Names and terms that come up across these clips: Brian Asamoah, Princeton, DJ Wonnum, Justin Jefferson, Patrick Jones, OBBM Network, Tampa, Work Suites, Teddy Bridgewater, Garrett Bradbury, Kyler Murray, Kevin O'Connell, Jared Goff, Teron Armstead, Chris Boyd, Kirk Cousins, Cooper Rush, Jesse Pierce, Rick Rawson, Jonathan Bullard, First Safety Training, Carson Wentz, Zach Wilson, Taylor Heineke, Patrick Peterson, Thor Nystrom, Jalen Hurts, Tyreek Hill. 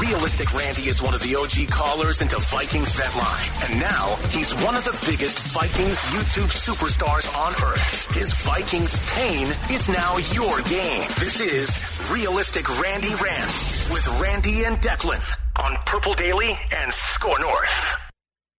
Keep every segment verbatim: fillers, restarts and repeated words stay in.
Realistic Randy is one of the O G callers into Vikings Vet Line, and now he's one of the biggest Vikings YouTube superstars on earth. His Vikings pain is now your game. This is Realistic Randy Rants with Randy and Declan on Purple Daily and Score North.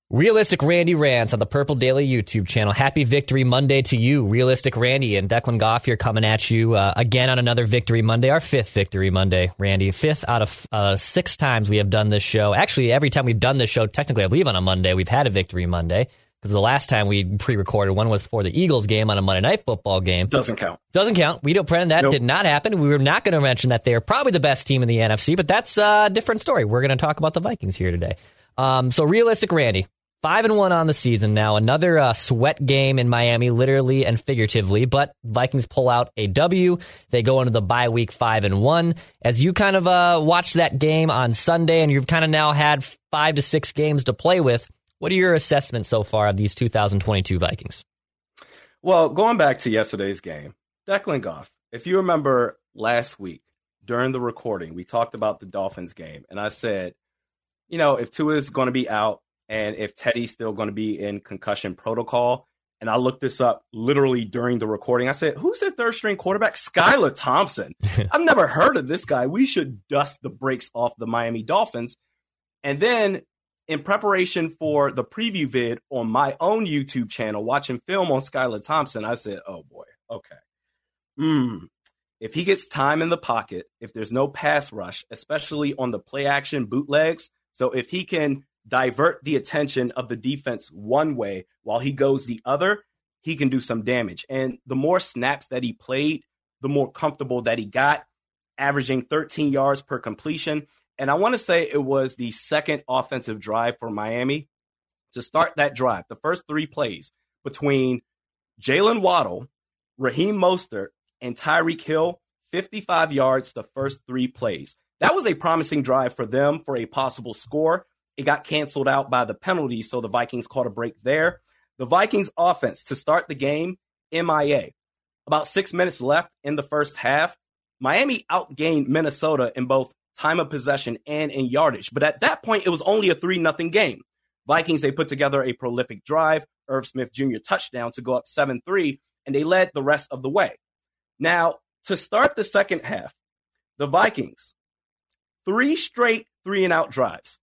Realistic Randy Rants on the Purple Daily YouTube channel. Happy Victory Monday to you, Realistic Randy and Declan Goff here coming at you uh, again on another Victory Monday, our fifth Victory Monday, Randy. Fifth out of uh, six times we have done this show. Actually, every time we've done this show, technically, I believe on a Monday, we've had a Victory Monday, because the last time we pre-recorded one was before the Eagles game on a Monday Night Football game. Doesn't count. Doesn't count. We don't pretend that nope. did not happen. We were not going to mention that they are probably the best team in the N F C, but that's a different story. We're going to talk about the Vikings here today. Um, so Realistic Randy. Five and one on the season now. Another uh, sweat game in Miami, literally and figuratively. But Vikings pull out a W. They go into the bye week five and one. As you kind of uh, watch that game on Sunday, and you've kind of now had five to six games to play with, what are your assessments so far of these two thousand twenty-two Vikings? Well, going back to yesterday's game, Declan Goff, if you remember last week during the recording, we talked about the Dolphins game, and I said, you know, if Tua is going to be out, and if Teddy's still going to be in concussion protocol, and I looked this up literally during the recording, I said, who's their third string quarterback? Skylar Thompson. I've never heard of this guy. We should dust the brakes off the Miami Dolphins. And then in preparation for the preview vid on my own YouTube channel, watching film on Skylar Thompson, I said, oh boy, okay. Mm. If he gets time in the pocket, if there's no pass rush, especially on the play action bootlegs, so if he can divert the attention of the defense one way while he goes the other, he can do some damage. And the more snaps that he played, the more comfortable that he got, averaging thirteen yards per completion. And I want to say it was the second offensive drive for Miami to start that drive. The first three plays between Jalen Waddle, Raheem Mostert, and Tyreek Hill, fifty-five yards the first three plays. That was a promising drive for them for a possible score. It got canceled out by the penalty, so the Vikings caught a break there. The Vikings offense to start the game, M I A. About six minutes left in the first half. Miami outgained Minnesota in both time of possession and in yardage. But at that point, it was only a three nothing game. Vikings, they put together a prolific drive, Irv Smith Junior touchdown to go up seven three, and they led the rest of the way. Now, to start the second half, the Vikings, three straight three-and-out drives.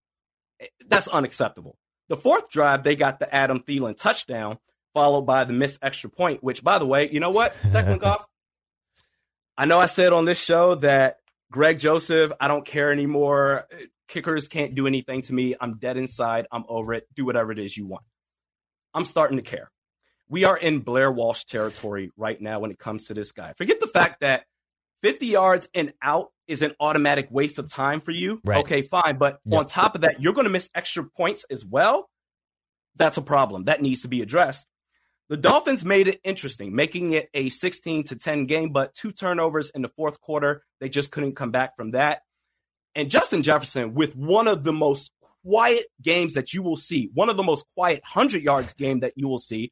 That's unacceptable. The fourth drive, they got the Adam Thielen touchdown, followed by the missed extra point, which, by the way, you know what, Declan Goff? I know I said on this show that Greg Joseph, I don't care anymore. Kickers can't do anything to me. I'm dead inside. I'm over it. Do whatever it is you want. I'm starting to care. We are in Blair Walsh territory right now when it comes to this guy. Forget the fact that fifty yards and out is an automatic waste of time for you. Right. Okay, fine. But yep. on top of that, you're going to miss extra points as well. That's a problem. That needs to be addressed. The Dolphins made it interesting, making it a sixteen to ten game, but two turnovers in the fourth quarter. They just couldn't come back from that. And Justin Jefferson with one of the most quiet games that you will see, one of the most quiet one hundred yards game that you will see.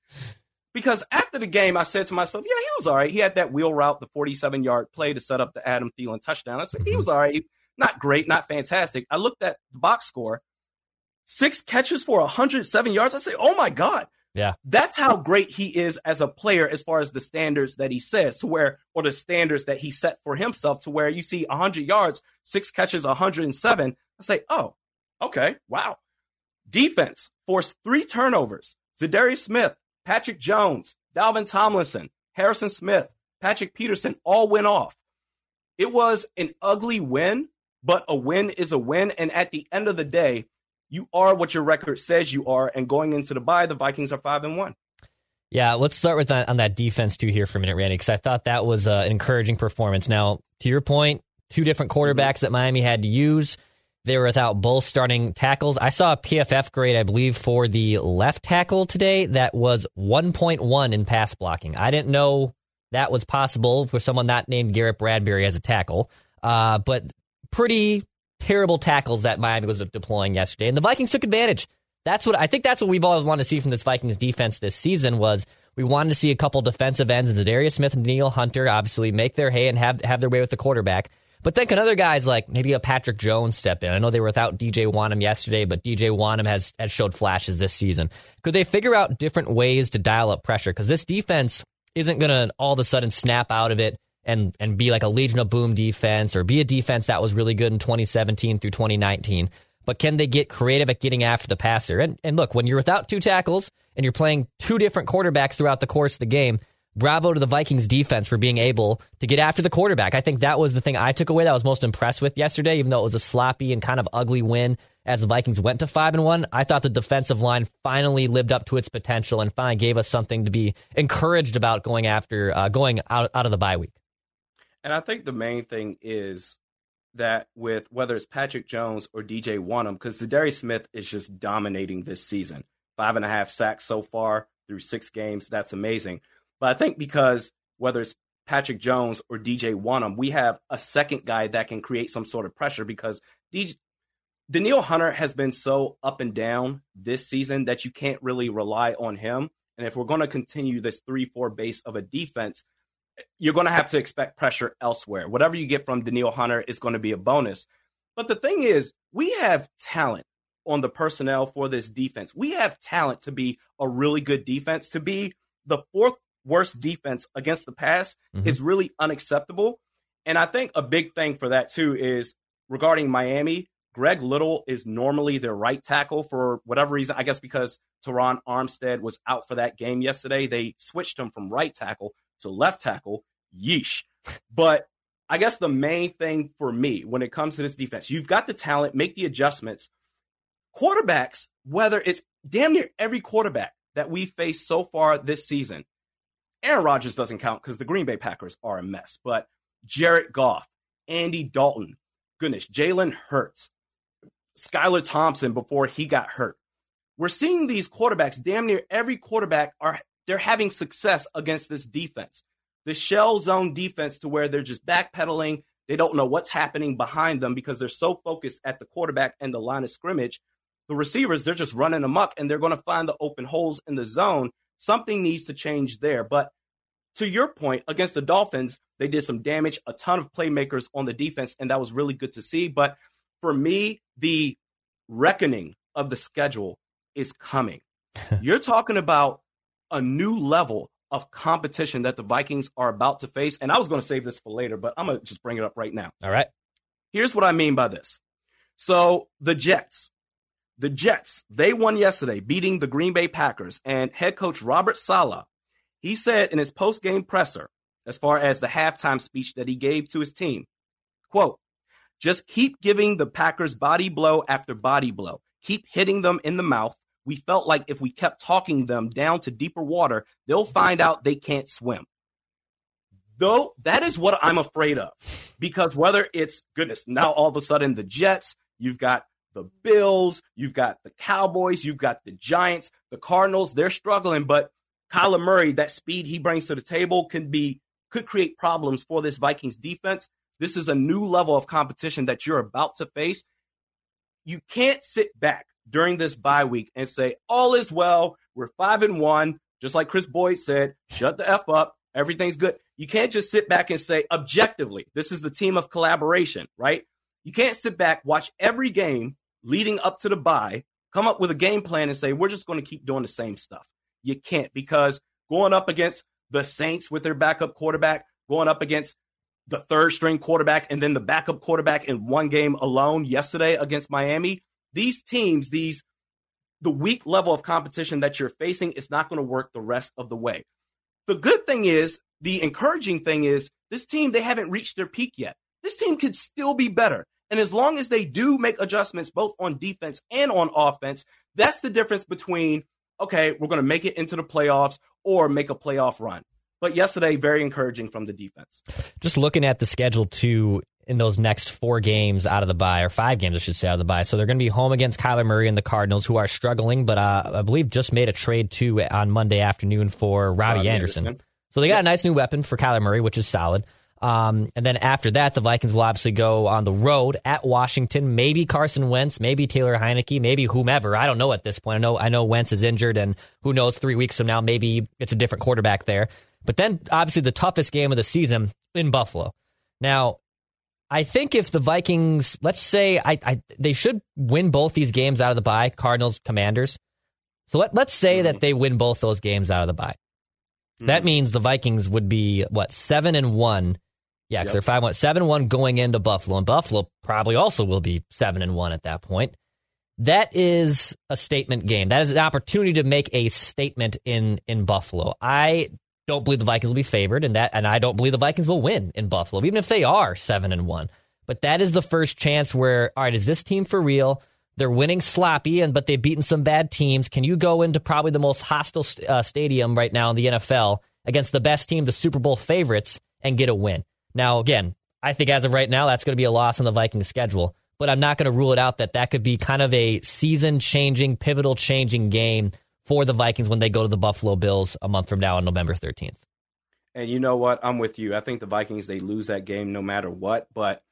Because after the game, I said to myself, yeah, he was all right. He had that wheel route, the forty-seven-yard play to set up the Adam Thielen touchdown. I said, he was all right. Not great, not fantastic. I looked at the box score, six catches for one hundred seven yards. I said, oh, my God. Yeah. That's how great he is as a player, as far as the standards that he sets to where, or the standards that he set for himself to where you see one hundred yards, six catches, one hundred seven. I say, oh, okay, wow. Defense forced three turnovers. Za'Darius Smith, Patrick Jones, Dalvin Tomlinson, Harrison Smith, Patrick Peterson all went off. It was an ugly win, but a win is a win. And at the end of the day, you are what your record says you are. And going into the bye, the Vikings are five and one. Yeah, let's start with that on that defense too here for a minute, Randy, because I thought that was uh, an encouraging performance. Now, to your point, two different quarterbacks that Miami had to use. They were without both starting tackles. I saw a P F F grade, I believe, for the left tackle today that was one point one in pass blocking. I didn't know that was possible for someone not named Garrett Bradbury as a tackle, uh, but pretty terrible tackles that Miami was deploying yesterday, and the Vikings took advantage. That's what I think. That's what we've always wanted to see from this Vikings defense this season was we wanted to see a couple defensive ends, and Za'Darius Smith and Daniel Hunter obviously make their hay and have have their way with the quarterback. But then can other guys like maybe a Patrick Jones step in? I know they were without D J Wonnum yesterday, but D J Wonnum has, has showed flashes this season. Could they figure out different ways to dial up pressure? Because this defense isn't going to all of a sudden snap out of it and, and be like a Legion of Boom defense or be a defense that was really good in twenty seventeen through twenty nineteen. But can they get creative at getting after the passer? And, and look, when you're without two tackles and you're playing two different quarterbacks throughout the course of the game, bravo to the Vikings defense for being able to get after the quarterback. I think that was the thing I took away that I was most impressed with yesterday, even though it was a sloppy and kind of ugly win as the Vikings went to five and one. I thought the defensive line finally lived up to its potential and finally gave us something to be encouraged about going after uh, going out, out of the bye week. And I think the main thing is that with whether it's Patrick Jones or D J Wonnum, because Za'Darius Smith is just dominating this season. Five and a half sacks so far through six games. That's amazing. But I think because whether it's Patrick Jones or D J Wonnum, we have a second guy that can create some sort of pressure because D J, Daniel Hunter has been so up and down this season that you can't really rely on him. And if we're going to continue this three four base of a defense, you're going to have to expect pressure elsewhere. Whatever you get from Daniel Hunter is going to be a bonus. But the thing is, we have talent on the personnel for this defense. We have talent to be a really good defense, to be the fourth worst defense against the pass mm-hmm. is really unacceptable. And I think a big thing for that, too, is regarding Miami, Greg Little is normally their right tackle for whatever reason. I guess because Teron Armstead was out for that game yesterday, they switched him from right tackle to left tackle. Yeesh. But I guess the main thing for me when it comes to this defense, you've got the talent, make the adjustments. Quarterbacks, whether it's damn near every quarterback that we face so far this season, Aaron Rodgers doesn't count because the Green Bay Packers are a mess. But Jared Goff, Andy Dalton, goodness, Jalen Hurts, Skylar Thompson before he got hurt. We're seeing these quarterbacks, damn near every quarterback, are they're having success against this defense. The shell zone defense to where they're just backpedaling. They don't know what's happening behind them because they're so focused at the quarterback and the line of scrimmage. The receivers, they're just running amok, and they're going to find the open holes in the zone. Something needs to change there. But to your point, against the Dolphins, they did some damage, a ton of playmakers on the defense, and that was really good to see. But for me, the reckoning of the schedule is coming. You're talking about a new level of competition that the Vikings are about to face. And I was going to save this for later, but I'm going to just bring it up right now. All right. Here's what I mean by this. So the Jets. The Jets, they won yesterday, beating the Green Bay Packers. And head coach Robert Saleh, he said in his post-game presser, as far as the halftime speech that he gave to his team, quote, "Just keep giving the Packers body blow after body blow. Keep hitting them in the mouth. We felt like if we kept talking them down to deeper water, they'll find out they can't swim." Though that is what I'm afraid of, because whether it's, goodness, now all of a sudden the Jets, you've got the Bills, you've got the Cowboys, you've got the Giants, the Cardinals, they're struggling, but Kyler Murray, that speed he brings to the table can be could create problems for this Vikings defense. This is a new level of competition that you're about to face. You can't sit back during this bye week and say, all is well, we're five and one, just like Chris Boyd said, shut the F up, everything's good. You can't just sit back and say, objectively, this is the team of collaboration, right? You can't sit back, watch every game leading up to the bye, come up with a game plan and say, we're just going to keep doing the same stuff. you can't, because going up against the Saints with their backup quarterback, going up against the third-string quarterback, and then the backup quarterback in one game alone yesterday against Miami, these teams, these the weak level of competition that you're facing is not going to work the rest of the way. The good thing is, the encouraging thing is, this team, they haven't reached their peak yet. This team could still be better. And as long as they do make adjustments both on defense and on offense, that's the difference between, okay, we're going to make it into the playoffs or make a playoff run. But yesterday, very encouraging from the defense. Just looking at the schedule, too, in those next four games out of the bye, or five games, I should say, out of the bye. So they're going to be home against Kyler Murray and the Cardinals, who are struggling, but uh, I believe just made a trade, too, on Monday afternoon for Robbie uh, Anderson. Anderson. So they got a nice new weapon for Kyler Murray, which is solid. Um, and then after that, the Vikings will obviously go on the road at Washington. Maybe Carson Wentz, maybe Taylor Heineke, maybe whomever. I don't know at this point. I know I know Wentz is injured, and who knows, three weeks from now, maybe it's a different quarterback there. But then, obviously, the toughest game of the season in Buffalo. Now, I think if the Vikings, let's say I, I they should win both these games out of the bye, Cardinals, Commanders. So let, let's say that they win both those games out of the bye. That means the Vikings would be, what, seven and one? Yeah, because yep. they're five one, seven one going into Buffalo, and Buffalo probably also will be seven and one at that point. That is a statement game. That is an opportunity to make a statement in, in Buffalo. I don't believe the Vikings will be favored, and that, and I don't believe the Vikings will win in Buffalo, even if they are seven and one. But that is the first chance where, all right, is this team for real? They're winning sloppy, and but they've beaten some bad teams. Can you go into probably the most hostile st- uh, stadium right now in the N F L against the best team, the Super Bowl favorites, and get a win? Now, again, I think as of right now, that's going to be a loss on the Vikings schedule, but I'm not going to rule it out that that could be kind of a season-changing, pivotal-changing game for the Vikings when they go to the Buffalo Bills a month from now on November thirteenth. And you know what? I'm with you. I think the Vikings, they lose that game no matter what, but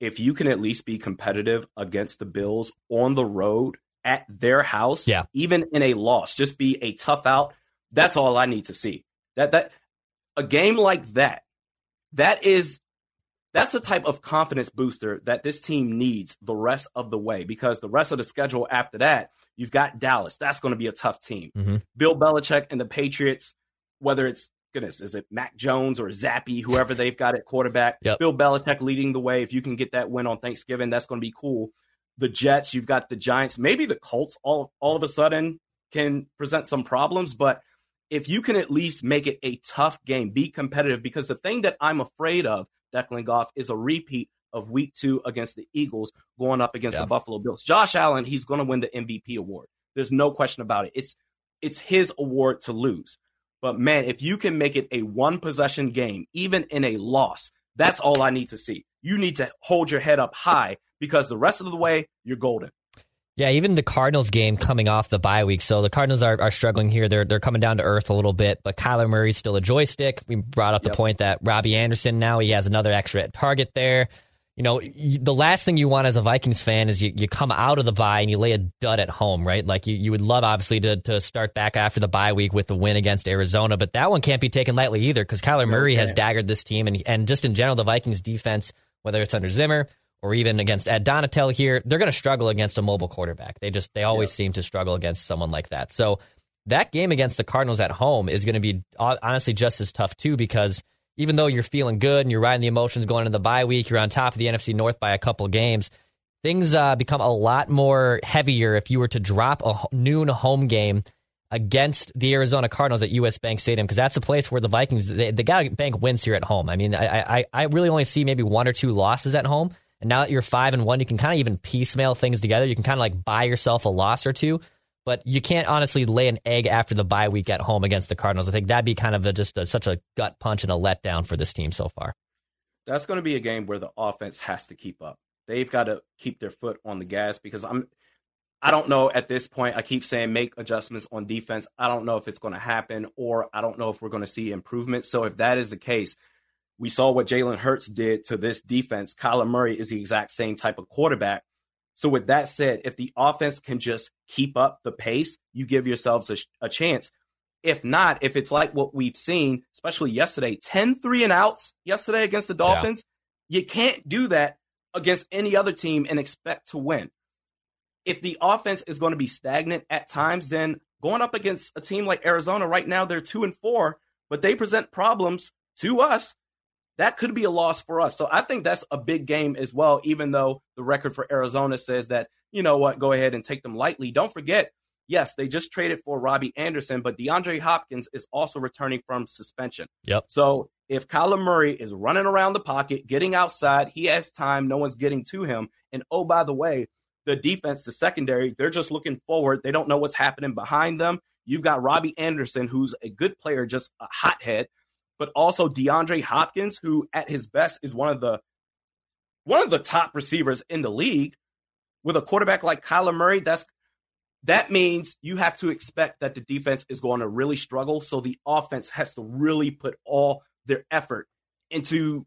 if you can at least be competitive against the Bills on the road at their house, yeah. even in a loss, just be a tough out. That's all I need to see. That that a game like that, that is that's the type of confidence booster that this team needs the rest of the way, because the rest of the schedule after that, you've got Dallas. That's going to be a tough team. Mm-hmm. Bill Belichick and the Patriots, whether it's Goodness, is it Mac Jones or Zappy, whoever they've got at quarterback? Yep. Bill Belichick leading the way. If you can get that win on Thanksgiving, that's going to be cool. The Jets, you've got the Giants. Maybe the Colts all, all of a sudden can present some problems. But if you can at least make it a tough game, be competitive, because the thing that I'm afraid of, Declan Goff, is a repeat of week two against the Eagles going up against yep. the Buffalo Bills. Josh Allen, he's going to win the M V P award. There's no question about it. It's it's his award to lose. But, man, if you can make it a one-possession game, even in a loss, that's all I need to see. You need to hold your head up high, because the rest of the way, you're golden. Yeah, even the Cardinals game coming off the bye week. So the Cardinals are, are struggling here. They're they're coming down to earth a little bit, but Kyler Murray's still a joystick. We brought up the yep. point that Robbie Anderson now, he has another extra target there. You know, the last thing you want as a Vikings fan is you, you come out of the bye and you lay a dud at home, right? Like you, you would love, obviously, to to start back after the bye week with the win against Arizona, but that one can't be taken lightly either, because Kyler Murray okay. has daggered this team. And and just in general, the Vikings defense, whether it's under Zimmer or even against Ed Donatel here, they're going to struggle against a mobile quarterback. They just they always yep. seem to struggle against someone like that. So that game against the Cardinals at home is going to be honestly just as tough, too, because even though you're feeling good and you're riding the emotions going into the bye week, you're on top of the N F C North by a couple games, things uh, become a lot more heavier if you were to drop a noon home game against the Arizona Cardinals at U S Bank Stadium, because that's a place where the Vikings, they, they got to bank wins here at home. I mean, I, I I really only see maybe one or two losses at home, and now that you're five and one, you can kind of even piecemeal things together. You can kind of like buy yourself a loss or two, but you can't honestly lay an egg after the bye week at home against the Cardinals. I think that'd be kind of a, just a, such a gut punch and a letdown for this team so far. That's going to be a game where the offense has to keep up. They've got to keep their foot on the gas, because I'm, I don't know at this point. I keep saying make adjustments on defense. I don't know if it's going to happen, or I don't know if we're going to see improvement. So if that is the case, we saw what Jalen Hurts did to this defense. Kyler Murray is the exact same type of quarterback. So with that said, if the offense can just keep up the pace, you give yourselves a, a chance. If not, if it's like what we've seen, especially yesterday, ten three and outs yesterday against the Dolphins, yeah. you can't do that against any other team and expect to win. If the offense is going to be stagnant at times, then going up against a team like Arizona right now, they're two and four, but they present problems to us. That could be a loss for us. So I think that's a big game as well, even though the record for Arizona says that, you know what, go ahead and take them lightly. Don't forget, yes, they just traded for Robbie Anderson, but DeAndre Hopkins is also returning from suspension. Yep. So if Kyler Murray is running around the pocket, getting outside, he has time, no one's getting to him. And oh, by the way, the defense, the secondary, they're just looking forward. They don't know what's happening behind them. You've got Robbie Anderson, who's a good player, just a hothead. But also DeAndre Hopkins, who at his best is one of the one of the top receivers in the league. With a quarterback like Kyler Murray, that's that means you have to expect that the defense is going to really struggle. So the offense has to really put all their effort into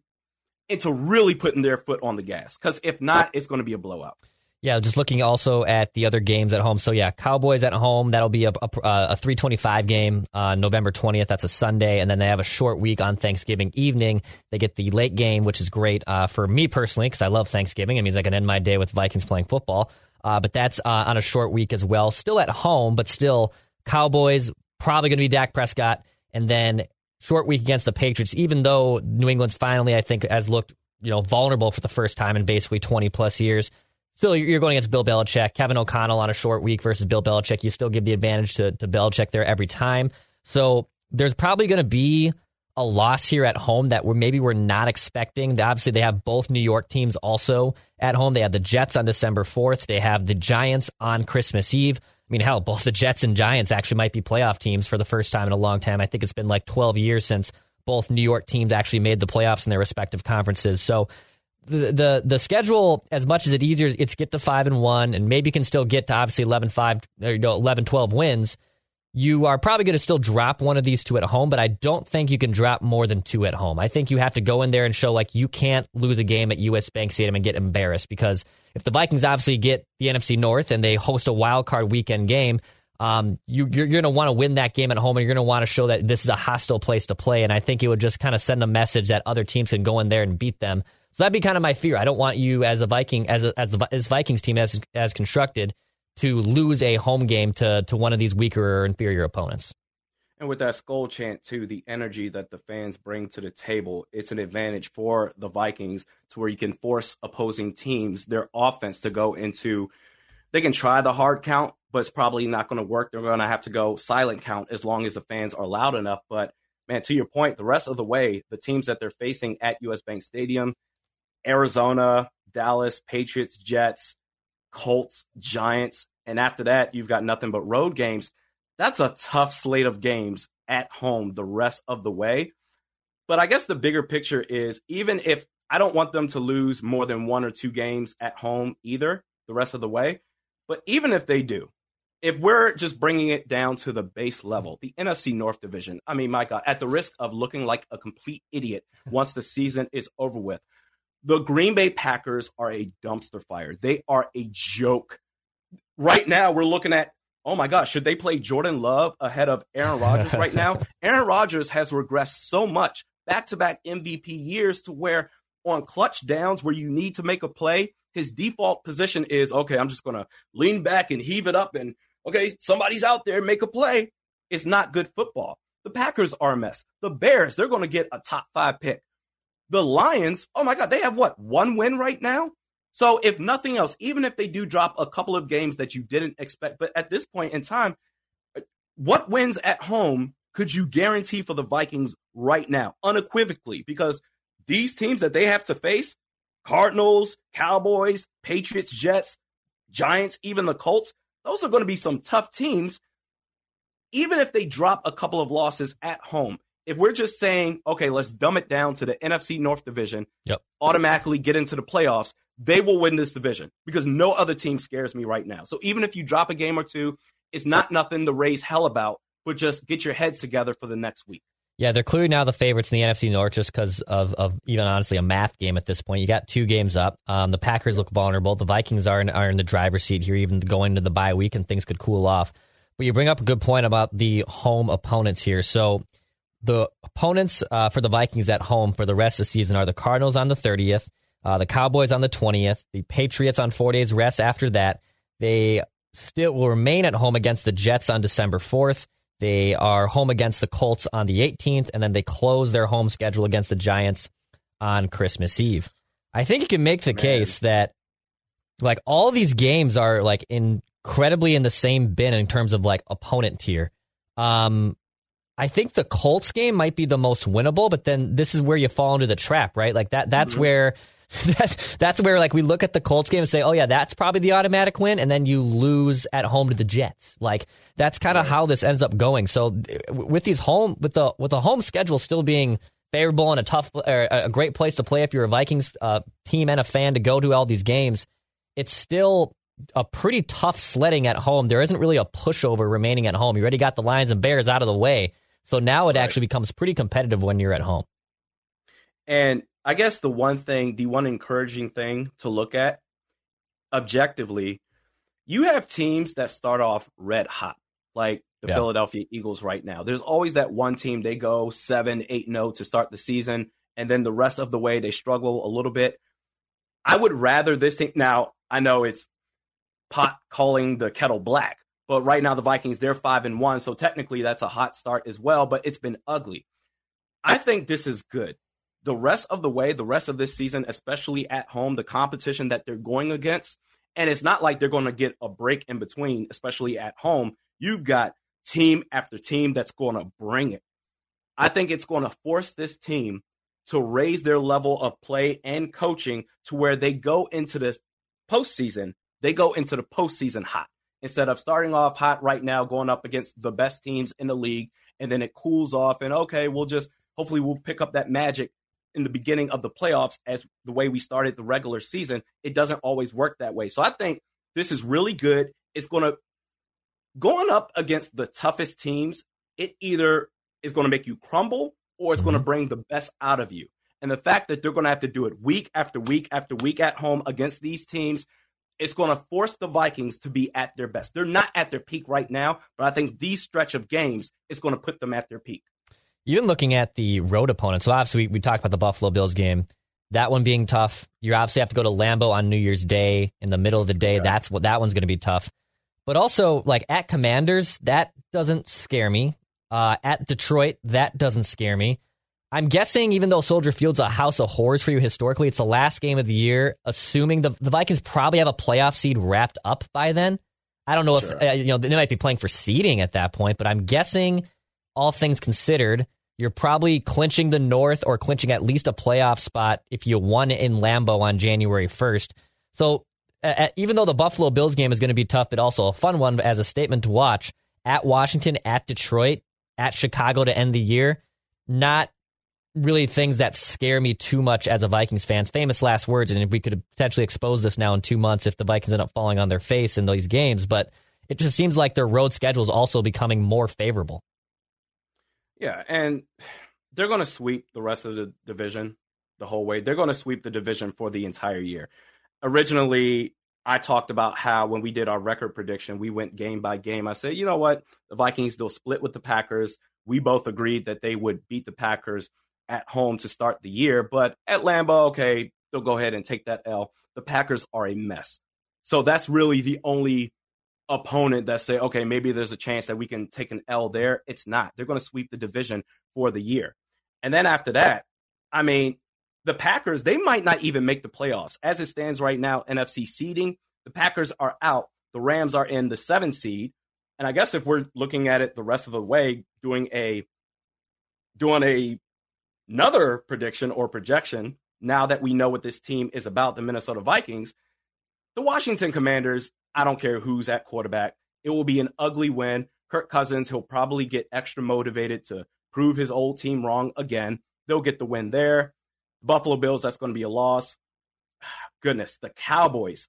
into really putting their foot on the gas. Because if not, it's going to be a blowout. Yeah, just looking also at the other games at home. So, yeah, Cowboys at home, that'll be a, a, a three twenty-five game on uh, November twentieth. That's a Sunday, and then they have a short week on Thanksgiving evening. They get the late game, which is great uh, for me personally because I love Thanksgiving. It means I can end my day with Vikings playing football, uh, but that's uh, on a short week as well. Still at home, but still Cowboys, probably going to be Dak Prescott, and then short week against the Patriots, even though New England's finally, I think, has looked you know vulnerable for the first time in basically twenty-plus years. Still, you're going against Bill Belichick. Kevin O'Connell on a short week versus Bill Belichick. You still give the advantage to, to Belichick there every time. So there's probably going to be a loss here at home that we're maybe we're not expecting. Obviously, they have both New York teams also at home. They have the Jets on December fourth. They have the Giants on Christmas Eve. I mean, hell, both the Jets and Giants actually might be playoff teams for the first time in a long time. I think it's been like twelve years since both New York teams actually made the playoffs in their respective conferences. So The, the the schedule, as much as it's easier, it's get to five and one, and maybe can still get to obviously eleven five, you know, eleven twelve wins. You are probably going to still drop one of these two at home, but I don't think you can drop more than two at home. I think you have to go in there and show like you can't lose a game at U S. Bank Stadium and get embarrassed, because if the Vikings obviously get the N F C North and they host a wild card weekend game, um, you, you're, you're going to want to win that game at home, and you're going to want to show that this is a hostile place to play. And I think it would just kind of send a message that other teams can go in there and beat them. So that'd be kind of my fear. I don't want you as a Viking, as a, as the as Vikings team as as constructed, to lose a home game to to one of these weaker or inferior opponents. And with that skull chant too, the energy that the fans bring to the table, it's an advantage for the Vikings to where you can force opposing teams, their offense, to go into. They can try the hard count, but it's probably not going to work. They're going to have to go silent count as long as the fans are loud enough. But man, to your point, the rest of the way, the teams that they're facing at U S. Bank Stadium. Arizona, Dallas, Patriots, Jets, Colts, Giants. And after that, you've got nothing but road games. That's a tough slate of games at home the rest of the way. But I guess the bigger picture is, even if I don't want them to lose more than one or two games at home either the rest of the way, but even if they do, if we're just bringing it down to the base level, the N F C North division, I mean, my God, at the risk of looking like a complete idiot once the season is over with, the Green Bay Packers are a dumpster fire. They are a joke. Right now, we're looking at, oh my gosh, should they play Jordan Love ahead of Aaron Rodgers right now? Aaron Rodgers has regressed so much, back-to-back M V P years, to where on clutch downs where you need to make a play, his default position is, okay, I'm just going to lean back and heave it up and, okay, somebody's out there, make a play. It's not good football. The Packers are a mess. The Bears, they're going to get a top five pick. The Lions, oh my God, they have what, one win right now? So if nothing else, even if they do drop a couple of games that you didn't expect, but at this point in time, what wins at home could you guarantee for the Vikings right now, unequivocally? Because these teams that they have to face, Cardinals, Cowboys, Patriots, Jets, Giants, even the Colts, those are going to be some tough teams, even if they drop a couple of losses at home. If we're just saying, okay, let's dumb it down to the N F C North division, yep, automatically get into the playoffs, they will win this division because no other team scares me right now. So even if you drop a game or two, it's not nothing to raise hell about, but just get your heads together for the next week. Yeah, they're clearly now the favorites in the N F C North just because of, of even honestly a math game at this point. You got two games up. Um, the Packers look vulnerable. The Vikings are in, are in the driver's seat here, even going into the bye week, and things could cool off. But you bring up a good point about the home opponents here. So the opponents uh, for the Vikings at home for the rest of the season are the Cardinals on the thirtieth, uh, the Cowboys on the twentieth, the Patriots on four days rest after that. They still will remain at home against the Jets on December fourth. They are home against the Colts on the eighteenth, and then they close their home schedule against the Giants on Christmas Eve. I think you can make the Man. case that, like, all these games are, like, incredibly in the same bin in terms of, like, opponent tier. Um, I think the Colts game might be the most winnable, but then this is where you fall into the trap, right? Like, that that's mm-hmm. where... That, that's where, like, we look at the Colts game and say, oh, yeah, that's probably the automatic win, and then you lose at home to the Jets. Like, that's kind of right. how this ends up going. So with these home with the with the home schedule still being favorable and a tough or a great place to play if you're a Vikings uh, team and a fan to go to all these games, it's still a pretty tough sledding at home. There isn't really a pushover remaining at home. You already got the Lions and Bears out of the way. So now it right. actually becomes pretty competitive when you're at home. And I guess the one thing, the one encouraging thing to look at objectively, you have teams that start off red hot, like the yeah. Philadelphia Eagles right now. There's always that one team, they go seven, eight, no to start the season. And then the rest of the way, they struggle a little bit. I would rather this team. Now, I know it's pot calling the kettle black, but right now the Vikings, they're five and one. So technically that's a hot start as well, but it's been ugly. I think this is good. The rest of the way, the rest of this season, especially at home, the competition that they're going against, and it's not like they're going to get a break in between, especially at home. You've got team after team that's going to bring it. I think it's going to force this team to raise their level of play and coaching to where they go into this postseason, they go into the postseason hot. Instead of starting off hot right now, going up against the best teams in the league, and then it cools off, and okay, we'll just, hopefully we'll pick up that magic in the beginning of the playoffs as the way we started the regular season. It doesn't always work that way. So I think this is really good. It's going to, going up against the toughest teams, it either is going to make you crumble or it's going to bring the best out of you. And the fact that they're going to have to do it week after week after week at home against these teams, it's going to force the Vikings to be at their best. They're not at their peak right now, but I think these stretch of games is going to put them at their peak. Even looking at the road opponents, so obviously we, we talked about the Buffalo Bills game, that one being tough. You obviously have to go to Lambeau on New Year's Day in the middle of the day. Yeah. That's what that one's going to be tough. But also, like, at Commanders, that doesn't scare me. Uh, at Detroit, that doesn't scare me. I'm guessing, even though Soldier Field's a house of horrors for you historically, it's the last game of the year. Assuming the the Vikings probably have a playoff seed wrapped up by then. I don't know sure. if uh, you know they might be playing for seeding at that point, but I'm guessing, all things considered, you're probably clinching the North or clinching at least a playoff spot if you won in Lambeau on January first. So uh, even though the Buffalo Bills game is going to be tough, but also a fun one as a statement to watch, at Washington, at Detroit, at Chicago to end the year, not really things that scare me too much as a Vikings fan. Famous last words, and if we could potentially expose this now in two months if the Vikings end up falling on their face in those games, but it just seems like their road schedule is also becoming more favorable. Yeah, and they're going to sweep the rest of the division the whole way. They're going to sweep the division for the entire year. Originally, I talked about how when we did our record prediction, we went game by game. I said, you know what? The Vikings, they'll split with the Packers. We both agreed that they would beat the Packers at home to start the year. But at Lambeau, okay, they'll go ahead and take that L. The Packers are a mess. So that's really the only opponent that say, okay, maybe there's a chance that we can take an L there. It's not. They're going to sweep the division for the year. And then after that, I mean, the Packers, they might not even make the playoffs. As it stands right now, N F C seeding, the Packers are out. The Rams are in the seven seed. And I guess if we're looking at it the rest of the way, doing a doing a another prediction or projection, now that we know what this team is about, the Minnesota Vikings, the Washington Commanders, I don't care who's at quarterback. It will be an ugly win. Kirk Cousins, he'll probably get extra motivated to prove his old team wrong again. They'll get the win there. Buffalo Bills, that's going to be a loss. Goodness, the Cowboys.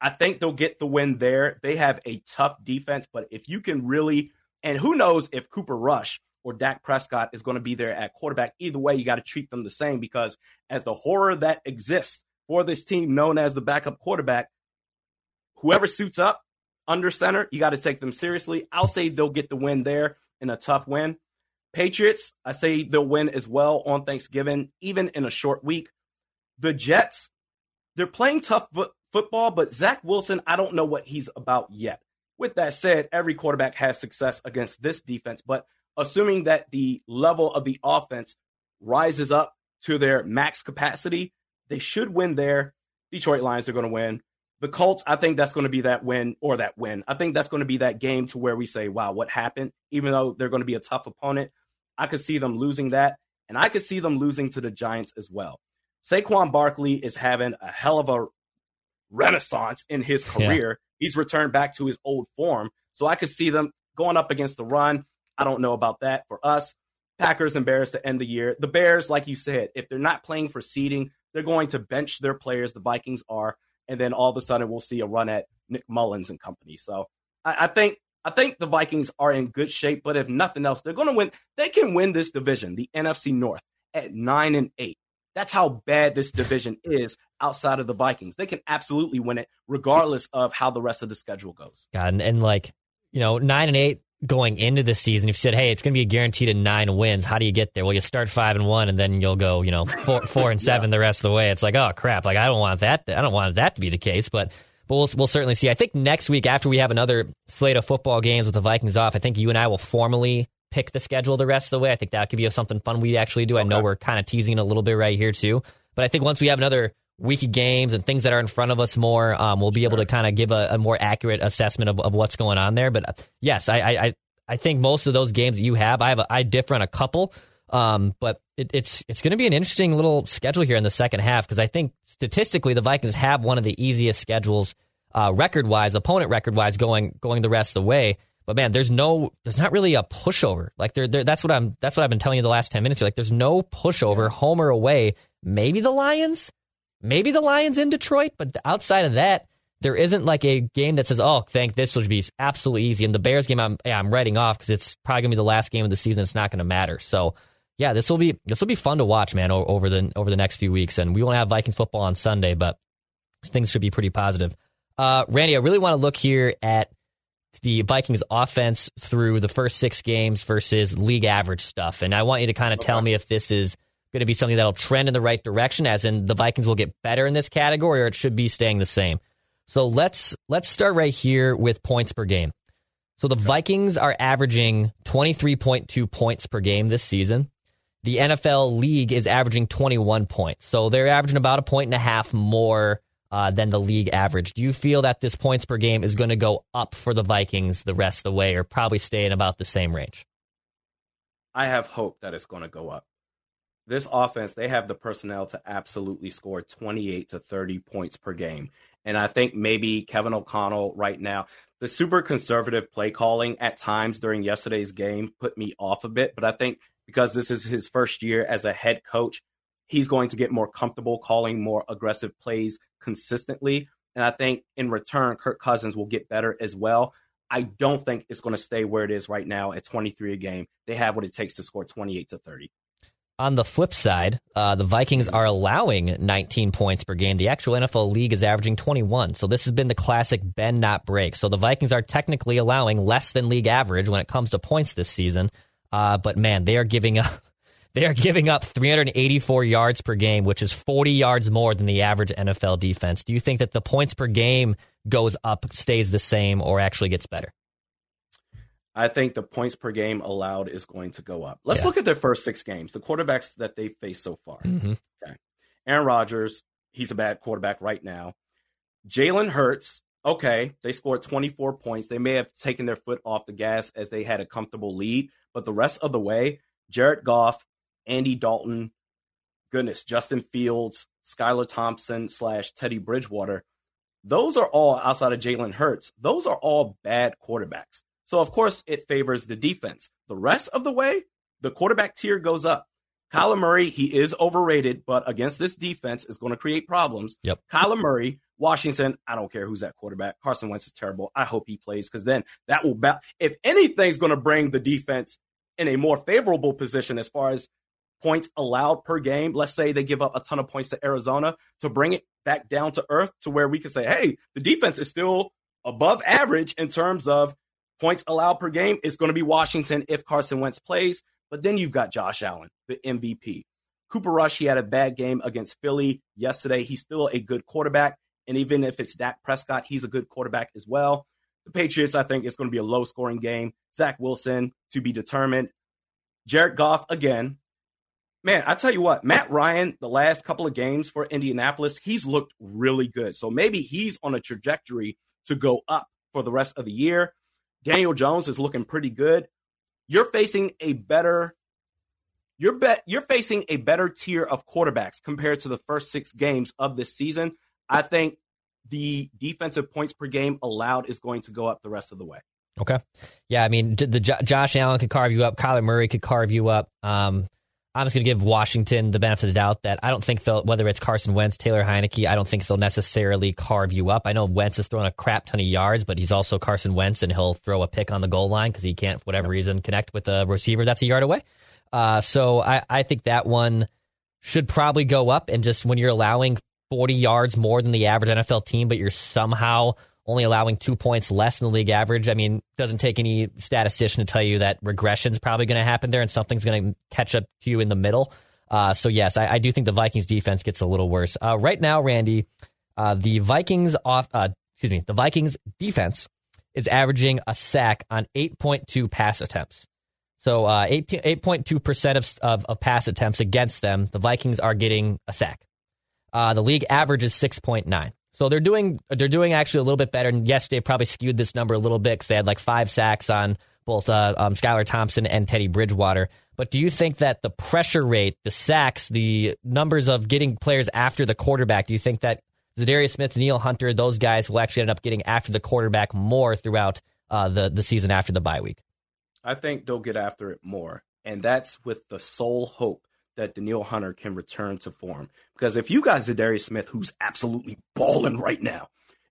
I think they'll get the win there. They have a tough defense, but if you can really, and who knows if Cooper Rush or Dak Prescott is going to be there at quarterback. Either way, you got to treat them the same because as the horror that exists for this team known as the backup quarterback, whoever suits up under center, you got to take them seriously. I'll say they'll get the win there in a tough win. Patriots, I say they'll win as well on Thanksgiving, even in a short week. The Jets, they're playing tough football, but Zach Wilson, I don't know what he's about yet. With that said, every quarterback has success against this defense, but assuming that the level of the offense rises up to their max capacity, they should win there. Detroit Lions are going to win. The Colts, I think that's going to be that win or that win. I think that's going to be that game to where we say, wow, what happened? Even though they're going to be a tough opponent, I could see them losing that, and I could see them losing to the Giants as well. Saquon Barkley is having a hell of a renaissance in his career. Yeah. He's returned back to his old form, so I could see them going up against the run. I don't know about that for us. Packers embarrassed to end the year. The Bears, like you said, if they're not playing for seeding, they're going to bench their players. The Vikings are. And then all of a sudden we'll see a run at Nick Mullins and company. So I, I think I think the Vikings are in good shape. But if nothing else, they're going to win. They can win this division, the N F C North, at nine and eight. That's how bad this division is outside of the Vikings. They can absolutely win it regardless of how the rest of the schedule goes. God, and, and like, you know, nine and eight going into the season, if you said, hey, it's going to be a guaranteed at nine wins, how do you get there? Well, you start five and one and then you'll go, you know, four, four and seven yeah. the rest of the way. It's like, oh, crap. Like, I don't want that. I don't want that to be the case, but, but we'll, we'll certainly see. I think next week after we have another slate of football games with the Vikings off, I think you and I will formally pick the schedule the rest of the way. I think that could be something fun we actually do. Okay. I know we're kind of teasing a little bit right here too, but I think once we have another week of games and things that are in front of us more, um, we'll be able to kind of give a, a more accurate assessment of, of what's going on there. But uh, yes, I, I I think most of those games that you have, I have a, I differ on a couple, um, but it, it's it's going to be an interesting little schedule here in the second half because I think statistically the Vikings have one of the easiest schedules uh, record wise, opponent record wise, going going the rest of the way. But man, there's no there's not really a pushover. Like there that's what I'm that's what I've been telling you the last ten minutes. Like there's no pushover, home or away. Maybe the Lions. Maybe the Lions in Detroit, but outside of that, there isn't like a game that says, oh, thank this will be absolutely easy. And the Bears game, I'm, yeah, I'm writing off because it's probably going to be the last game of the season. It's not going to matter. So, yeah, this will be this will be fun to watch, man, over the over the next few weeks. And we won't have Vikings football on Sunday, but things should be pretty positive. Uh, Randy, I really want to look here at the Vikings offense through the first six games versus league average stuff. And I want you to kind of okay. tell me if this is going to be something that'll trend in the right direction, as in the Vikings will get better in this category, or it should be staying the same. So let's let's start right here with points per game. So the Vikings are averaging twenty-three point two points per game this season. The N F L league is averaging twenty-one points. So they're averaging about a point and a half more uh, than the league average. Do you feel that this points per game is going to go up for the Vikings the rest of the way, or probably stay in about the same range? I have hope that it's going to go up. This offense, they have the personnel to absolutely score twenty-eight to thirty points per game. And I think maybe Kevin O'Connell right now, the super conservative play calling at times during yesterday's game put me off a bit. But I think because this is his first year as a head coach, he's going to get more comfortable calling more aggressive plays consistently. And I think in return, Kirk Cousins will get better as well. I don't think it's going to stay where it is right now at twenty-three a game. They have what it takes to score twenty-eight to thirty. On the flip side, uh, the Vikings are allowing nineteen points per game. The actual N F L league is averaging twenty-one. So this has been the classic bend, not break. So the Vikings are technically allowing less than league average when it comes to points this season. Uh, but man, they are giving up they are giving up three hundred eighty-four yards per game, which is forty yards more than the average N F L defense. Do you think that the points per game goes up, stays the same, or actually gets better? I think the points per game allowed is going to go up. Let's yeah. look at their first six games, the quarterbacks that they faced so far. Mm-hmm. Okay. Aaron Rodgers, he's a bad quarterback right now. Jalen Hurts, okay, they scored twenty-four points. They may have taken their foot off the gas as they had a comfortable lead, but the rest of the way, Jared Goff, Andy Dalton, goodness, Justin Fields, Skylar Thompson slash Teddy Bridgewater, those are all, outside of Jalen Hurts, those are all bad quarterbacks. So, of course, it favors the defense. The rest of the way, the quarterback tier goes up. Kyler Murray, he is overrated, but against this defense is going to create problems. Yep. Kyler Murray, Washington, I don't care who's that quarterback. Carson Wentz is terrible. I hope he plays because then that will ba- – if anything's going to bring the defense in a more favorable position as far as points allowed per game, let's say they give up a ton of points to Arizona, to bring it back down to earth to where we can say, hey, the defense is still above average in terms of points allowed per game. It's going to be Washington if Carson Wentz plays. But then you've got Josh Allen, the M V P. Cooper Rush, he had a bad game against Philly yesterday. He's still a good quarterback. And even if it's Dak Prescott, he's a good quarterback as well. The Patriots, I think, it's going to be a low-scoring game. Zach Wilson, to be determined. Jared Goff, again. Man, I tell you what, Matt Ryan, the last couple of games for Indianapolis, he's looked really good. So maybe he's on a trajectory to go up for the rest of the year. Daniel Jones is looking pretty good. You're facing a better you're bet you're facing a better tier of quarterbacks compared to the first six games of this season. I think the defensive points per game allowed is going to go up the rest of the way. Okay. Yeah, I mean, the J- Josh Allen could carve you up. Kyler Murray could carve you up. Um, I'm just going to give Washington the benefit of the doubt that I don't think they'll, whether it's Carson Wentz, Taylor Heineke, I don't think they'll necessarily carve you up. I know Wentz has thrown a crap ton of yards, but he's also Carson Wentz, and he'll throw a pick on the goal line because he can't, for whatever reason, connect with a receiver that's a yard away. Uh, so I, I think that one should probably go up, and just when you're allowing forty yards more than the average N F L team, but you're somehow only allowing two points less than the league average. I mean, doesn't take any statistician to tell you that regression's probably going to happen there, and something's going to catch up to you in the middle. Uh, so, yes, I, I do think the Vikings defense gets a little worse. Uh, right now, Randy, uh, the Vikings off, uh, excuse me, the Vikings defense is averaging a sack on eight point two pass attempts. So uh, eight point two percent of, of, of pass attempts against them, the Vikings are getting a sack. Uh, the league average is six point nine. So they're doing they're doing actually a little bit better. And yes, they probably skewed this number a little bit because they had like five sacks on both uh, um, Skylar Thompson and Teddy Bridgewater. But do you think that the pressure rate, the sacks, the numbers of getting players after the quarterback, do you think that Za'Darius Smith, Daniel Hunter, those guys will actually end up getting after the quarterback more throughout uh, the, the season after the bye week? I think they'll get after it more. And that's with the sole hope that Daniel Hunter can return to form. Because if you got Za'Darius Smith, who's absolutely balling right now,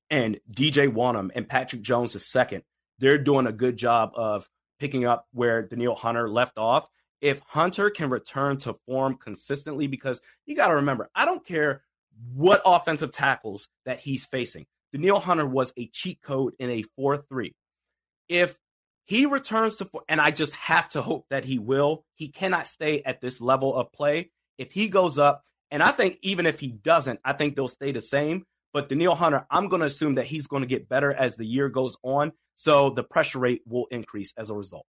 and D J Wonnum and Patrick Jones is second, they're doing a good job of picking up where Daniel Hunter left off. If Hunter can return to form consistently, because you got to remember, I don't care what offensive tackles that he's facing. Daniel Hunter was a cheat code in a four three. If he returns to, and I just have to hope that he will. He cannot stay at this level of play. If he goes up, and I think even if he doesn't, I think they'll stay the same. But Daniel Hunter, I'm going to assume that he's going to get better as the year goes on. So the pressure rate will increase as a result.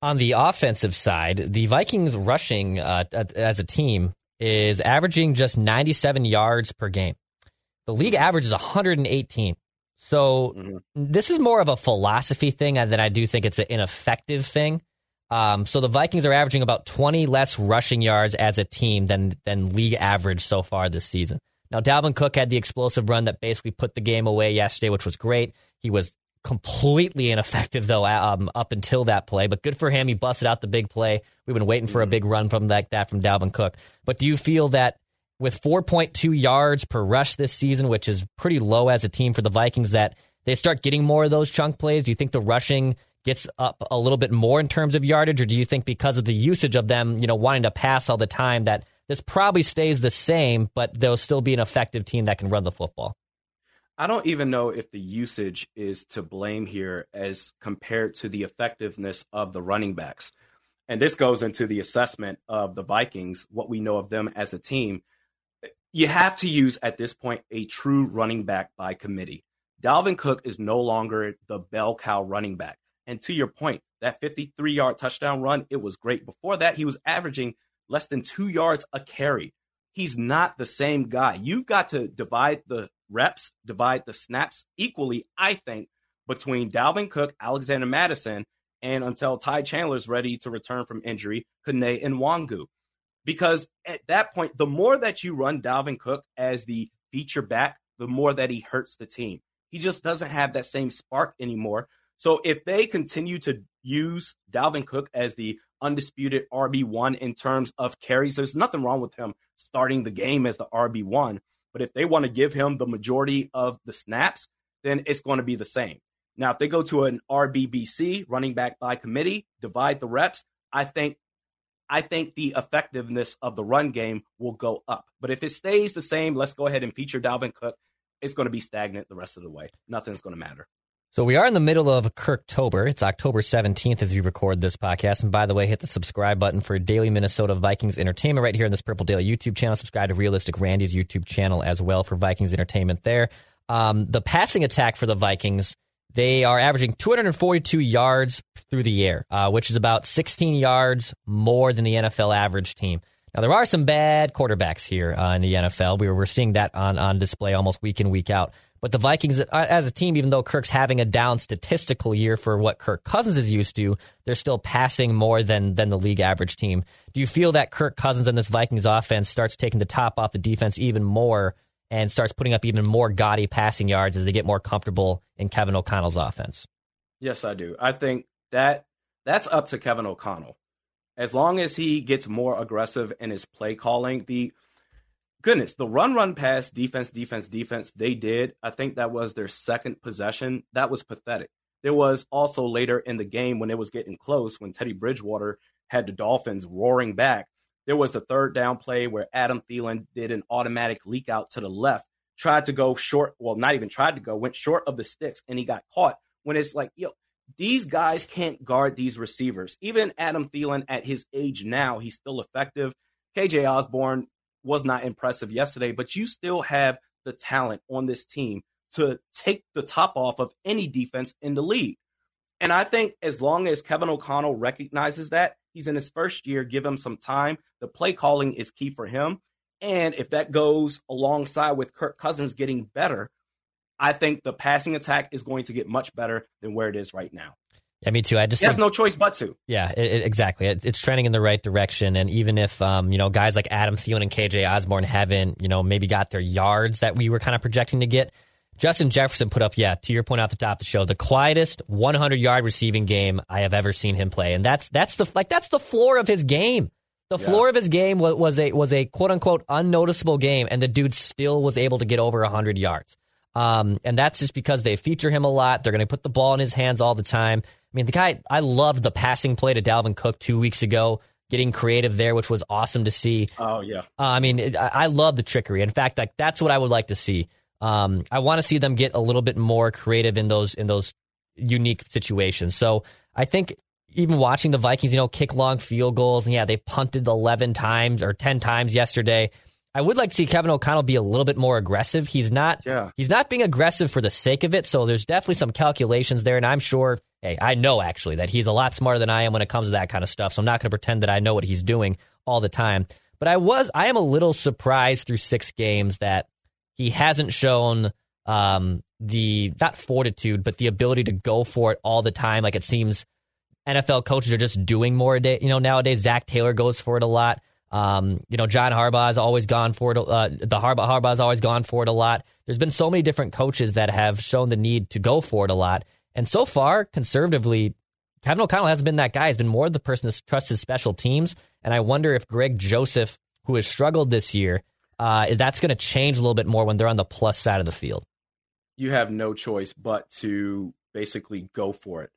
On the offensive side, the Vikings rushing uh, as a team is averaging just ninety-seven yards per game. The league average is one hundred eighteen. So mm-hmm. This is more of a philosophy thing than I do think it's an ineffective thing. Um, so the Vikings are averaging about twenty less rushing yards as a team than than league average so far this season. Now, Dalvin Cook had the explosive run that basically put the game away yesterday, which was great. He was completely ineffective, though, um, up until that play. But good for him. He busted out the big play. We've been waiting mm-hmm. for a big run from that, that from Dalvin Cook. But do you feel that with four point two yards per rush this season, which is pretty low as a team for the Vikings, that they start getting more of those chunk plays? Do you think the rushing gets up a little bit more in terms of yardage, or do you think because of the usage of them, you know, wanting to pass all the time, that this probably stays the same, but they'll still be an effective team that can run the football? I don't even know if the usage is to blame here as compared to the effectiveness of the running backs. And this goes into the assessment of the Vikings, what we know of them as a team. You have to use, at this point, a true running back by committee. Dalvin Cook is no longer the bell cow running back. And to your point, that fifty-three-yard touchdown run, it was great. Before that, he was averaging less than two yards a carry. He's not the same guy. You've got to divide the reps, divide the snaps equally, I think, between Dalvin Cook, Alexander Mattison, and until Ty Chandler's ready to return from injury, Kane and Nwangu. Because at that point, the more that you run Dalvin Cook as the feature back, the more that he hurts the team. He just doesn't have that same spark anymore. So if they continue to use Dalvin Cook as the undisputed R B one in terms of carries, there's nothing wrong with him starting the game as the R B one. But if they want to give him the majority of the snaps, then it's going to be the same. Now, if they go to an R B B C, running back by committee, divide the reps, I think I think the effectiveness of the run game will go up. But if it stays the same, let's go ahead and feature Dalvin Cook. It's going to be stagnant the rest of the way. Nothing's going to matter. So we are in the middle of Kirktober. It's October seventeenth as we record this podcast. And by the way, hit the subscribe button for daily Minnesota Vikings entertainment right here on this Purple Daily YouTube channel. Subscribe to Realistic Randy's YouTube channel as well for Vikings entertainment there. Um, the passing attack for the Vikings, they are averaging two hundred forty-two yards through the air, uh, which is about sixteen yards more than the N F L average team. Now, there are some bad quarterbacks here uh, in the N F L. We were, we're seeing that on, on display almost week in, week out. But the Vikings, as a team, even though Kirk's having a down statistical year for what Kirk Cousins is used to, they're still passing more than than the league average team. Do you feel that Kirk Cousins and this Vikings offense starts taking the top off the defense even more and starts putting up even more gaudy passing yards as they get more comfortable in Kevin O'Connell's offense? Yes, I do. I think that that's up to Kevin O'Connell. As long as he gets more aggressive in his play calling, the Goodness, the run, run, pass, defense, defense, defense, they did. I think that was their second possession. That was pathetic. There was also later in the game when it was getting close, when Teddy Bridgewater had the Dolphins roaring back. There was the third down play where Adam Thielen did an automatic leak out to the left, tried to go short. Well, not even tried to go, went short of the sticks, and he got caught. When it's like, yo, these guys can't guard these receivers. Even Adam Thielen at his age now, he's still effective. K J Osborne was not impressive yesterday, but you still have the talent on this team to take the top off of any defense in the league. And I think as long as Kevin O'Connell recognizes that, he's in his first year, give him some time. The play calling is key for him. And if that goes alongside with Kirk Cousins getting better, I think the passing attack is going to get much better than where it is right now. Yeah, me too. I just he has think, no choice but to. Yeah, it, it, exactly. It, it's trending in the right direction. And even if, um, you know, guys like Adam Thielen and K J Osborne haven't, you know, maybe got their yards that we were kind of projecting to get, Justin Jefferson put up, yeah, to your point at the top of the show, the quietest one hundred yard receiving game I have ever seen him play. And that's that's the like that's the floor of his game. The yeah. floor of his game was, was a was a quote unquote unnoticeable game. And the dude still was able to get over one hundred yards. Um, and that's just because they feature him a lot. They're going to put the ball in his hands all the time. I mean, the guy, I loved the passing play to Dalvin Cook two weeks ago, getting creative there, which was awesome to see. Oh, yeah. Uh, I mean, it, I love the trickery. In fact, like, that's what I would like to see. Um, I want to see them get a little bit more creative in those in those unique situations. So I think even watching the Vikings, you know, kick long field goals, and yeah, they punted eleven times or ten times yesterday. I would like to see Kevin O'Connell be a little bit more aggressive. He's not yeah. He's not being aggressive for the sake of it, so there's definitely some calculations there, and I'm sure, hey, I know actually that he's a lot smarter than I am when it comes to that kind of stuff, so I'm not going to pretend that I know what he's doing all the time. But I was, I am a little surprised through six games that he hasn't shown um, the, not fortitude, but the ability to go for it all the time. Like it seems N F L coaches are just doing more a day, you know, nowadays. Zach Taylor goes for it a lot. Um, you know, John Harbaugh's always gone for it. Uh, the Harbaugh Harbaugh's always gone for it a lot. There's been so many different coaches that have shown the need to go for it a lot. And so far, conservatively, Kevin O'Connell hasn't been that guy. He's been more of the person that trusts his special teams. And I wonder if Greg Joseph, who has struggled this year, uh, that's going to change a little bit more when they're on the plus side of the field. You have no choice but to basically go for it,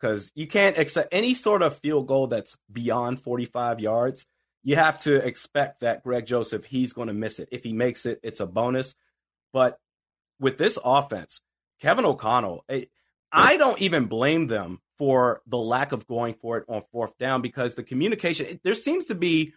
because you can't accept any sort of field goal that's beyond forty-five yards. You have to expect that Greg Joseph, he's going to miss it. If he makes it, it's a bonus. But with this offense, Kevin O'Connell, it, I don't even blame them for the lack of going for it on fourth down, because the communication, it, there seems to be,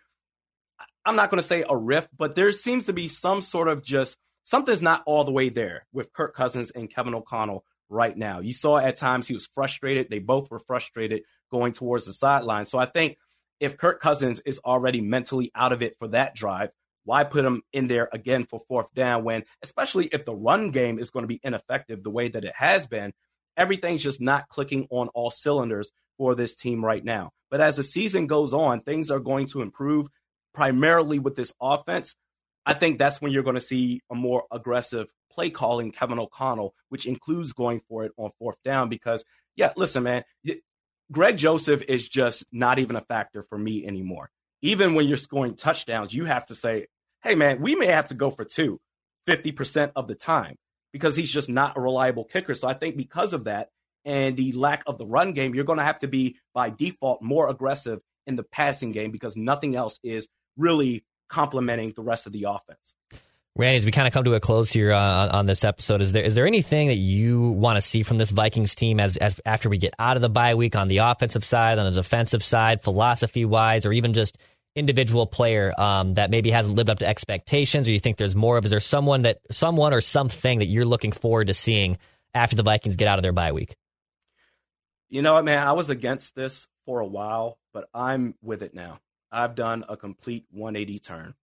I'm not going to say a rift, but there seems to be some sort of just, something's not all the way there with Kirk Cousins and Kevin O'Connell right now. You saw at times he was frustrated. They both were frustrated going towards the sideline. So I think, if Kirk Cousins is already mentally out of it for that drive, why put him in there again for fourth down when, especially if the run game is going to be ineffective the way that it has been, everything's just not clicking on all cylinders for this team right now. But as the season goes on, things are going to improve primarily with this offense. I think that's when you're going to see a more aggressive play calling Kevin O'Connell, which includes going for it on fourth down because, yeah, listen, man, y- Greg Joseph is just not even a factor for me anymore. Even when you're scoring touchdowns, you have to say, hey, man, we may have to go for two fifty percent of the time because he's just not a reliable kicker. So I think because of that and the lack of the run game, you're going to have to be by default more aggressive in the passing game because nothing else is really complementing the rest of the offense. Randy, as we kind of come to a close here uh, on this episode, is there is there anything that you want to see from this Vikings team as, as after we get out of the bye week on the offensive side, on the defensive side, philosophy-wise, or even just individual player um, that maybe hasn't lived up to expectations, or you think there's more of? Is there someone that someone or something that you're looking forward to seeing after the Vikings get out of their bye week? You know what, man? I was against this for a while, but I'm with it now. I've done a complete one eighty turn.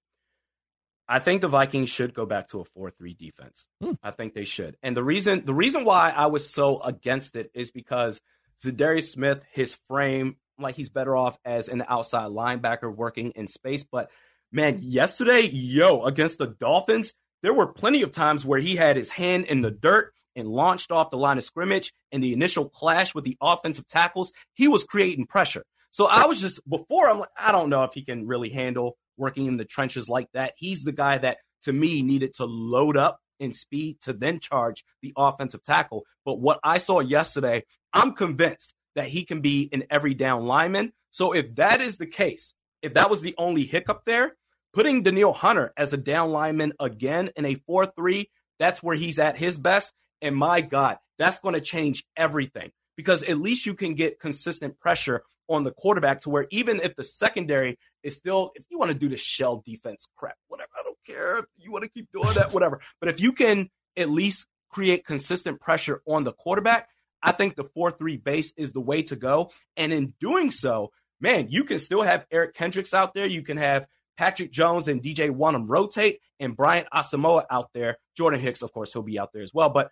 I think the Vikings should go back to a four three defense. Hmm. I think they should. And the reason the reason why I was so against it is because Za'Darius Smith, his frame, like he's better off as an outside linebacker working in space. But, man, yesterday, yo, against the Dolphins, there were plenty of times where he had his hand in the dirt and launched off the line of scrimmage. In the initial clash with the offensive tackles, he was creating pressure. So I was just, before, I'm like, I don't know if he can really handle working in the trenches like that. He's the guy that, to me, needed to load up in speed to then charge the offensive tackle. But what I saw yesterday, I'm convinced that he can be an every down lineman. So if that is the case, if that was the only hiccup there, putting Daniel Hunter as a down lineman again in a four three, that's where he's at his best. And my God, that's going to change everything, because at least you can get consistent pressure on the quarterback to where even if the secondary is still, if you want to do the shell defense crap, whatever, I don't care if you want to keep doing that, whatever. But if you can at least create consistent pressure on the quarterback, I think the four three base is the way to go. And in doing so, man, you can still have Eric Kendricks out there. You can have Patrick Jones and D J Wonnum rotate, and Brian Asamoah out there. Jordan Hicks, of course, he'll be out there as well. But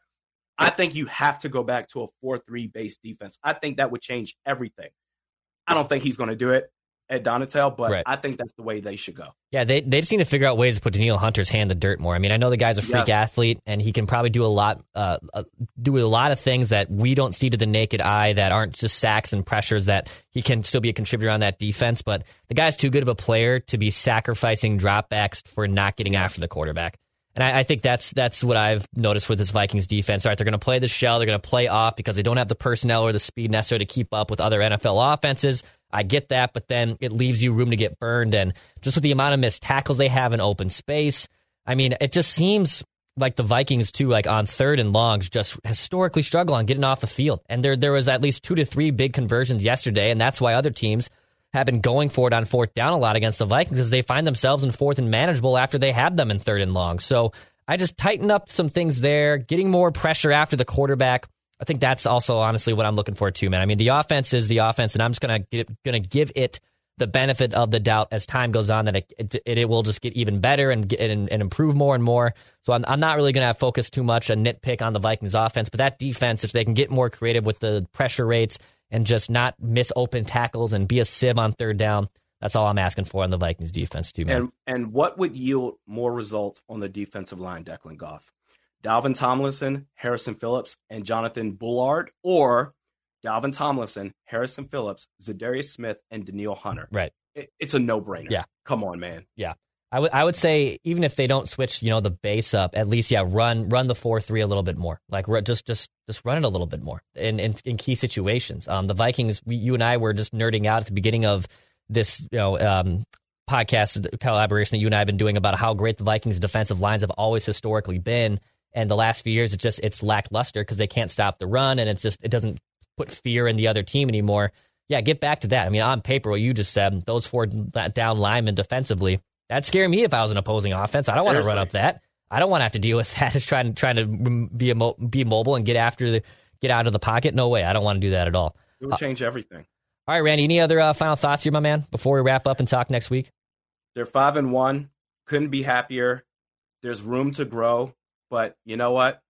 I think you have to go back to a four three base defense. I think that would change everything. I don't think he's going to do it at Donatel, but right. I think that's the way they should go. Yeah, they, they just need to figure out ways to put Daniel Hunter's hand in the dirt more. I mean, I know the guy's a freak yes. athlete, and he can probably do a lot uh, do a lot of things that we don't see to the naked eye that aren't just sacks and pressures, that he can still be a contributor on that defense. But the guy's too good of a player to be sacrificing dropbacks for not getting after the quarterback. And I, I think that's that's what I've noticed with this Vikings defense. All right, they're going to play the shell. They're going to play off because they don't have the personnel or the speed necessary to keep up with other N F L offenses. I get that, but then it leaves you room to get burned. And just with the amount of missed tackles they have in open space, I mean, it just seems like the Vikings, too, like on third and longs, just historically struggle on getting off the field. And there there was at least two to three big conversions yesterday, and that's why other teams have been going for it on fourth down a lot against the Vikings, because they find themselves in fourth and manageable after they have them in third and long. So I just tighten up some things there, getting more pressure after the quarterback. I think that's also honestly what I'm looking for too, man. I mean, the offense is the offense, and I'm just going to going to give it the benefit of the doubt as time goes on, that it it, it will just get even better and, and and improve more and more. So I'm I'm not really going to focus too much and nitpick on the Vikings offense, but that defense, if they can get more creative with the pressure rates and just not miss open tackles and be a sieve on third down, that's all I'm asking for on the Vikings defense too, man. And, and what would yield more results on the defensive line, Declan Goff? Dalvin Tomlinson, Harrison Phillips, and Jonathan Bullard, or Dalvin Tomlinson, Harrison Phillips, Za'Darius Smith, and Daniel Hunter? Right. It, it's a no-brainer. Yeah. Come on, man. Yeah. I would I would say even if they don't switch, you know, the base up, at least, yeah, run run the four three a little bit more. Like just just just run it a little bit more in in, in key situations. Um, the Vikings, we, you and I were just nerding out at the beginning of this, you know, um, podcast collaboration that you and I have been doing about how great the Vikings' defensive lines have always historically been. And the last few years, it's just it's lackluster because they can't stop the run, and it's just it doesn't put fear in the other team anymore. Yeah, get back to that. I mean, on paper, what you just said, those four down linemen defensively, that'd scare me if I was an opposing offense. I don't want to run up that. I don't want to have to deal with that. Is trying trying to be a mo- be mobile and get after the get out of the pocket. No way. I don't want to do that at all. It will uh, change everything. All right, Randy. Any other uh, final thoughts here, my man, before we wrap up and talk next week? They're five and one. Couldn't be happier. There's room to grow. But you know what?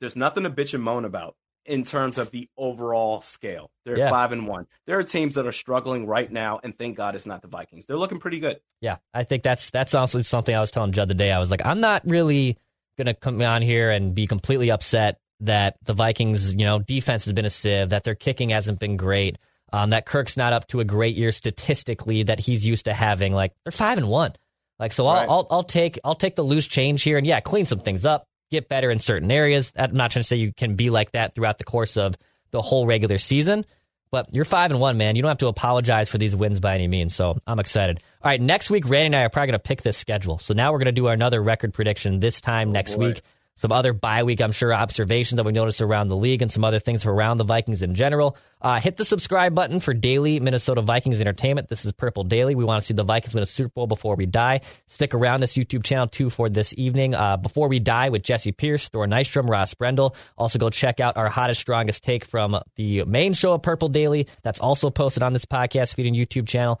There's nothing to bitch and moan about in terms of the overall scale. They're yeah. five and one. There are teams that are struggling right now, and thank God it's not the Vikings. They're looking pretty good. Yeah, I think that's that's honestly something I was telling Judd the day. I was like, I'm not really going to come on here and be completely upset that the Vikings, you know, defense has been a sieve, that their kicking hasn't been great, um, that Kirk's not up to a great year statistically that he's used to having. Like, they're five and one. Like, so I'll, right. I'll I'll take I'll take the loose change here, and yeah, clean some things up, get better in certain areas. I'm not trying to say you can be like that throughout the course of the whole regular season, But you're five and one, man. You don't have to apologize for these wins by any means. So I'm excited. All right, next week, Randy and I are probably going to pick this schedule. So now we're going to do another record prediction this time oh, next boy. week. Some other bye week, I'm sure, observations that we noticed around the league and some other things around the Vikings in general. Uh, hit the subscribe button for daily Minnesota Vikings entertainment. This is Purple Daily. We want to see the Vikings win a Super Bowl before we die. Stick around this YouTube channel, too, for this evening. Uh, before we die with Jesse Pierce, Thor Nystrom, Ross Brendel. Also go check out our hottest, strongest take from the main show of Purple Daily. That's also posted on this podcast feed and YouTube channel.